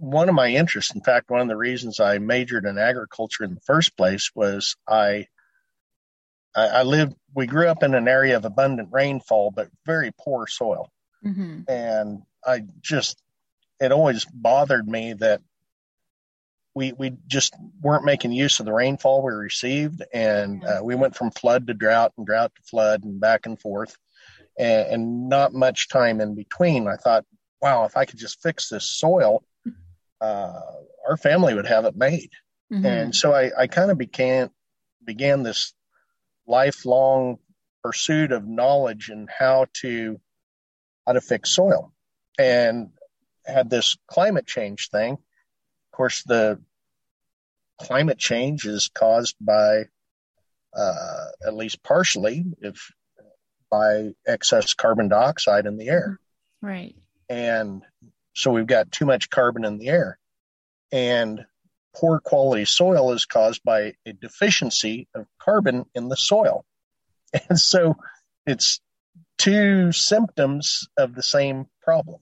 one of my interests, in fact, one of the reasons I majored in agriculture in the first place was we grew up in an area of abundant rainfall, but very poor soil. Mm-hmm. And it always bothered me that we just weren't making use of the rainfall we received. And we went from flood to drought and drought to flood and back and forth and not much time in between. I thought, wow, if I could just fix this soil, our family would have it made. Mm-hmm. And so I kind of began this lifelong pursuit of knowledge and how to fix soil, and had this climate change thing. Of course, the climate change is caused by, at least partially, by excess carbon dioxide in the air. Right. And so we've got too much carbon in the air, and poor quality soil is caused by a deficiency of carbon in the soil. And so it's two symptoms of the same problem.